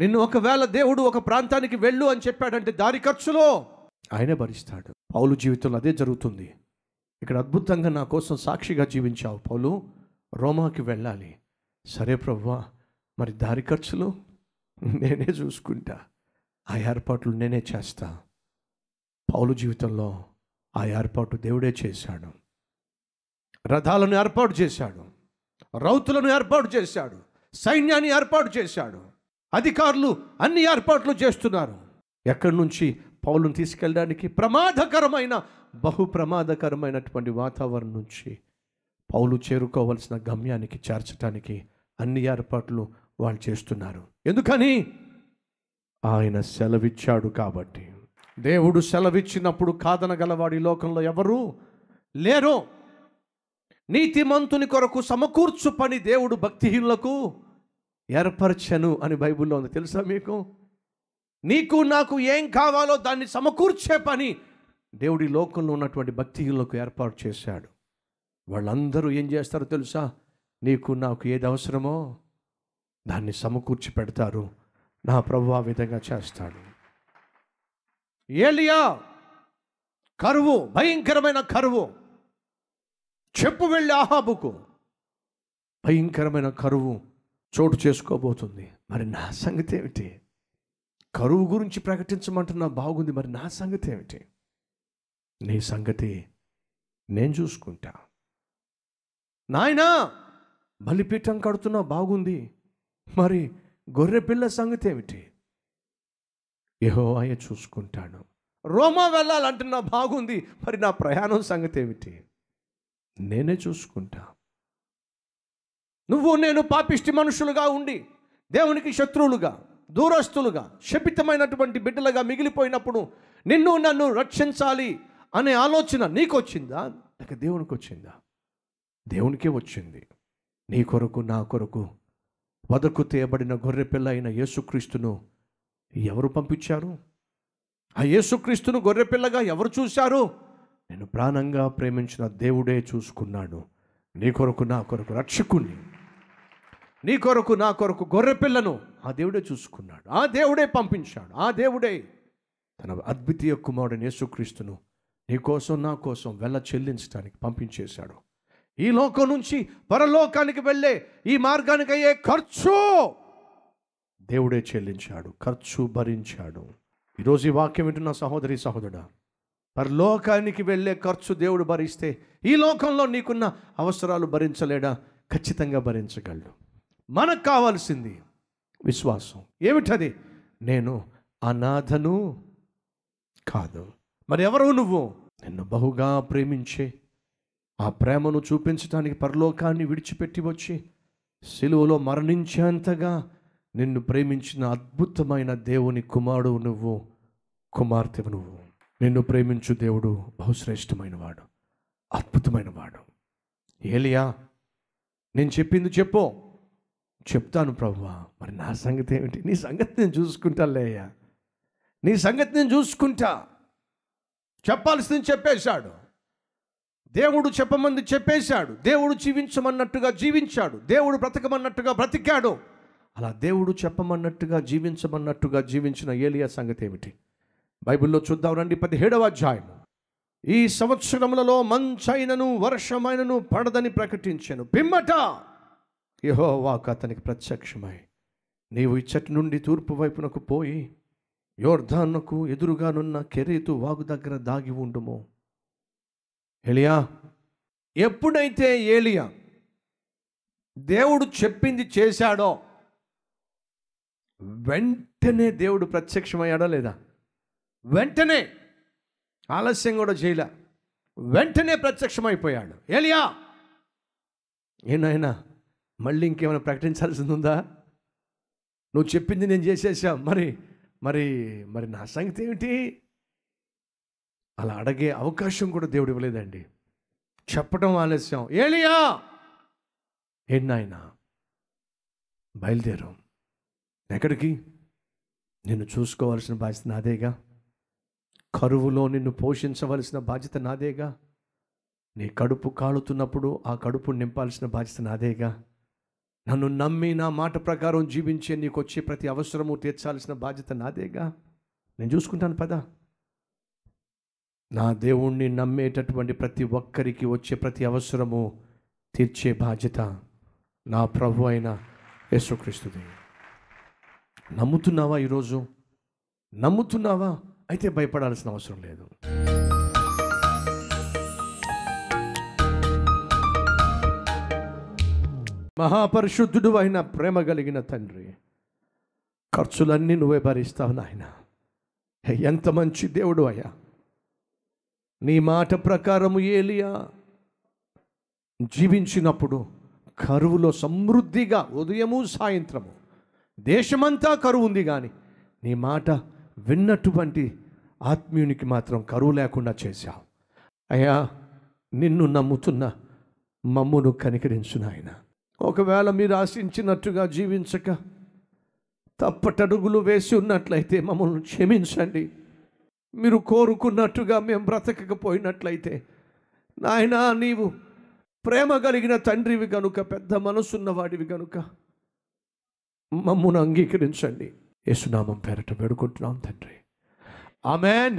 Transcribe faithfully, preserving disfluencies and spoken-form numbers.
నిన్ను ఒకవేళ దేవుడు ఒక ప్రాంతానికి వెళ్ళు అని చెప్పాడంటే దారి ఖర్చులో ఆయనే భరిస్తాడు. పౌలు జీవితంలో అదే జరుగుతుంది. ఇక్కడ అద్భుతంగా నా కోసం సాక్షిగా జీవించావు పౌలు, రోమాకి వెళ్ళాలి, సరే ప్రభువా మరి దారి ఖర్చులు నేనే చూసుకుంటా, ఆ ఏర్పాట్లు నేనే చేస్తా. పౌలు జీవితంలో ఆ ఏర్పాటు దేవుడే చేశాడు. రథాలను ఏర్పాటు చేశాడు, రౌతులను ఏర్పాటు చేశాడు, సైన్యాన్ని ఏర్పాటు చేశాడు, అధికారులు అన్ని ఏర్పాట్లు చేస్తున్నారు. ఎక్కడి నుంచి పౌలును తీసుకెళ్ళడానికి ప్రమాదకరమైన బహు ప్రమాదకరమైనటువంటి వాతావరణం నుంచి పౌలు చేరుకోవాల్సిన గమ్యానికి చేర్చడానికి అన్ని ఏర్పాట్లు వాళ్ళు చేస్తున్నారు. ఎందుకని? ఆయన సెలవిచ్చాడు కాబట్టి. దేవుడు సెలవిచ్చినప్పుడు కాదనగలవాడి లోకంలో ఎవరు లేరు. నీతిమంతుని కొరకు సమకూర్చు పని దేవుడు భక్తిహీనులకు ఏర్పరచను అని బైబిల్లో ఉంది. తెలుసా మీకు? నీకు నాకు ఏం కావాలో దాన్ని సమకూర్చే పని దేవుడి లోకంలో ఉన్నటువంటి భక్తిహీనులకు ఏర్పాటు చేశాడు. వాళ్ళందరూ ఏం చేస్తారో తెలుసా? నీకు నాకు ఏది అవసరమో దాన్ని సమకూర్చి పెడతారు. నా ప్రభువు ఆ విధంగా చేస్తాడు. ఏలియా కరువు, భయంకరమైన కరువు, చెప్పు వెళ్ళి ఆహాబుకు భయంకరమైన కరువు చోటు చేసుకోబోతుంది. మరి నా సంగతి ఏమిటి? కరువు గురించి ప్రకటించమంటున్నా, బాగుంది, మరి నా సంగతి ఏమిటి? నీ సంగతి నేను చూసుకుంటా. నాయనా బలిపీఠం కడుతున్నా, బాగుంది, మరి గొర్రెపిల్ల సంగతి ఏమిటి? యెహోవాయే చూసుకుంటాను. రోమా వెళ్ళాలంటున్నా, బాగుంది, మరి నా ప్రయాణం సంగతి ఏమిటి? నేనే చూసుకుంటా. నువ్వు నేను పాపిష్టి మనుషులుగా ఉండి దేవునికి శత్రువులుగా, దూరస్తులుగా, శపితమైనటువంటి బిడ్డలుగా మిగిలిపోయినప్పుడు నిన్ను నన్ను రక్షించాలి అనే ఆలోచన నీకు వచ్చిందా లేక దేవునికి వచ్చిందా? దేవునికే వచ్చింది. నీ కొరకు నా కొరకు వదకు తేయబడిన గొర్రెపిల్ల అయిన యేసుక్రీస్తును ఎవరు పంపించారు? ఆ యేసుక్రీస్తును గొర్రెపిల్లగా ఎవరు చూశారు? నేను ప్రాణంగా ప్రేమించిన దేవుడే చూసుకున్నాడు. నీ కొరకు నా కొరకు రక్షకుణ్ణి, నీ కొరకు నా కొరకు గొర్రెపిల్లను ఆ దేవుడే చూసుకున్నాడు, ఆ దేవుడే పంపించాడు, ఆ దేవుడే తన అద్వితీయ కుమారుడు యేసుక్రీస్తును నీ కోసం నా కోసం వెళ్ళ చెల్లించడానికి పంపించేశాడు. ఈ లోకం నుంచి పరలోకానికి వెళ్ళే ఈ మార్గానికి అయ్యే ఖర్చు దేవుడే చెల్లించాడు, ఖర్చు భరించాడు. ఈరోజు ఈ వాక్యం వింటున్న సహోదరి సహోదరుడా, పరలోకానికి వెళ్ళే ఖర్చు దేవుడు భరిస్తే ఈ లోకంలో నీకున్న అవసరాలు భరించలేడా? ఖచ్చితంగా భరించగలడు. మనకు కావాల్సింది విశ్వాసం. ఏమిటది? నేను అనాథను కాదు, మరి ఎవరు నువ్వు? నిన్ను బహుగా ప్రేమించే ఆ ప్రేమను చూపించడానికి పరలోకాన్ని విడిచిపెట్టి వచ్చి సిలువలో మరణించేంతగా నిన్ను ప్రేమించిన అద్భుతమైన దేవుని కుమారుడు నువ్వు, కుమార్తె నువ్వు. నిన్ను ప్రేమించు దేవుడు బహుశ్రేష్టమైన వాడు, అద్భుతమైన వాడు. ఏలియా నేను చెప్పింది చెప్పు. చెప్తాను ప్రభువా, మరి నా సంగతి ఏమిటి? నీ సంగతి నేను చూసుకుంటా లేయా, నీ సంగతి నేను చూసుకుంటా. చెప్పాల్సింది చెప్పేశాడు, దేవుడు చెప్పమంది చెప్పేశాడు, దేవుడు జీవించమన్నట్టుగా జీవించాడు, దేవుడు బ్రతకమన్నట్టుగా బ్రతికాడు. అలా దేవుడు చెప్పమన్నట్టుగా జీవించమన్నట్టుగా జీవించిన ఏలియా సంగతి ఏమిటి? బైబిల్లో చూద్దాం రండి. పదిహేడవ అధ్యాయము. ఈ సంవత్సరములలో మంచైనను వర్షమైనను పడదని ప్రకటించెను. పిమ్మట యెహోవాకు అతనికి ప్రత్యక్షమై, నీవు ఇచ్చటి నుండి తూర్పు వైపునకు పోయి యోర్ధానుకు ఎదురుగానున్న కెరీతు వాగు దగ్గర దాగి ఉండుము. ఏలియా ఎప్పుడైతే ఏలియా దేవుడు చెప్పింది చేశాడో వెంటనే దేవుడు ప్రత్యక్షమయ్యాడా లేదా? వెంటనే, ఆలస్యం కూడా చేయలే, వెంటనే ప్రత్యక్షమైపోయాడు. ఏలియా ఏనాయనా మళ్ళీ ఇంకేమైనా ప్రకటించాల్సింది ఉందా? నువ్వు చెప్పింది నేను చేసేసా, మరి మరి మరి నా సంగతి ఏమిటి? అలా అడిగే అవకాశం కూడా దేవుడు ఇవ్వలేదండి. చెప్పడం ఆలస్యం. ఏలియా ఏనాయనా బయలుదేరాం, ఎక్కడికి? నిన్ను చూసుకోవాల్సిన బాధ్యత నాదేగా, కరువులో నిన్ను పోషించవలసిన బాధ్యత నాదేగా, నీ కడుపు కాలుతున్నప్పుడు ఆ కడుపు నింపాల్సిన బాధ్యత నాదేగా, నన్ను నమ్మి నా మాట ప్రకారం జీవించే నీకు వచ్చే ప్రతి అవసరము తీర్చాల్సిన బాధ్యత నాదేగా, నేను చూసుకుంటాను పదా. నా దేవుణ్ణి నమ్మేటటువంటి ప్రతి ఒక్కరికి వచ్చే ప్రతి అవసరము తీర్చే బాధ్యత నా ప్రభు అయిన యేసుక్రీస్తుది. నమ్ముతున్నావా? ఈరోజు నమ్ముతున్నావా? అయితే భయపడాల్సిన అవసరం లేదు. మహాపరిశుద్ధుడు అయిన ప్రేమ కలిగిన తండ్రి, ఖర్చులన్నీ నువ్వే భరిస్తావు నాయన. ఎంత మంచి దేవుడు అయ్యా. నీ మాట ప్రకారము ఏలియా జీవించినప్పుడు కరువులో సమృద్ధిగా ఉదయము సాయంత్రము దేశమంతా కరువు ఉంది, కానీ నీ మాట విన్నటువంటి ఆత్మీయునికి మాత్రం కరువు లేకుండా చేశావు అయ్యా. నిన్ను నమ్ముతున్న మమ్మును కనికరించు నాయన. ఒకవేళ మీరు ఆశించినట్టుగా జీవించక తప్పటడుగులు వేసి ఉన్నట్లయితే మమ్మల్ని క్షమించండి. మీరు కోరుకున్నట్టుగా మేము బ్రతకకపోయినట్లయితే నాయనా, నీవు ప్రేమ కలిగిన తండ్రివి కనుక, పెద్ద మనసున్నవాడివి కనుక మమ్మును అంగీకరించండి. యేసునామం పేరట వేడుకుంటున్నాం తండ్రి, ఆమెన్.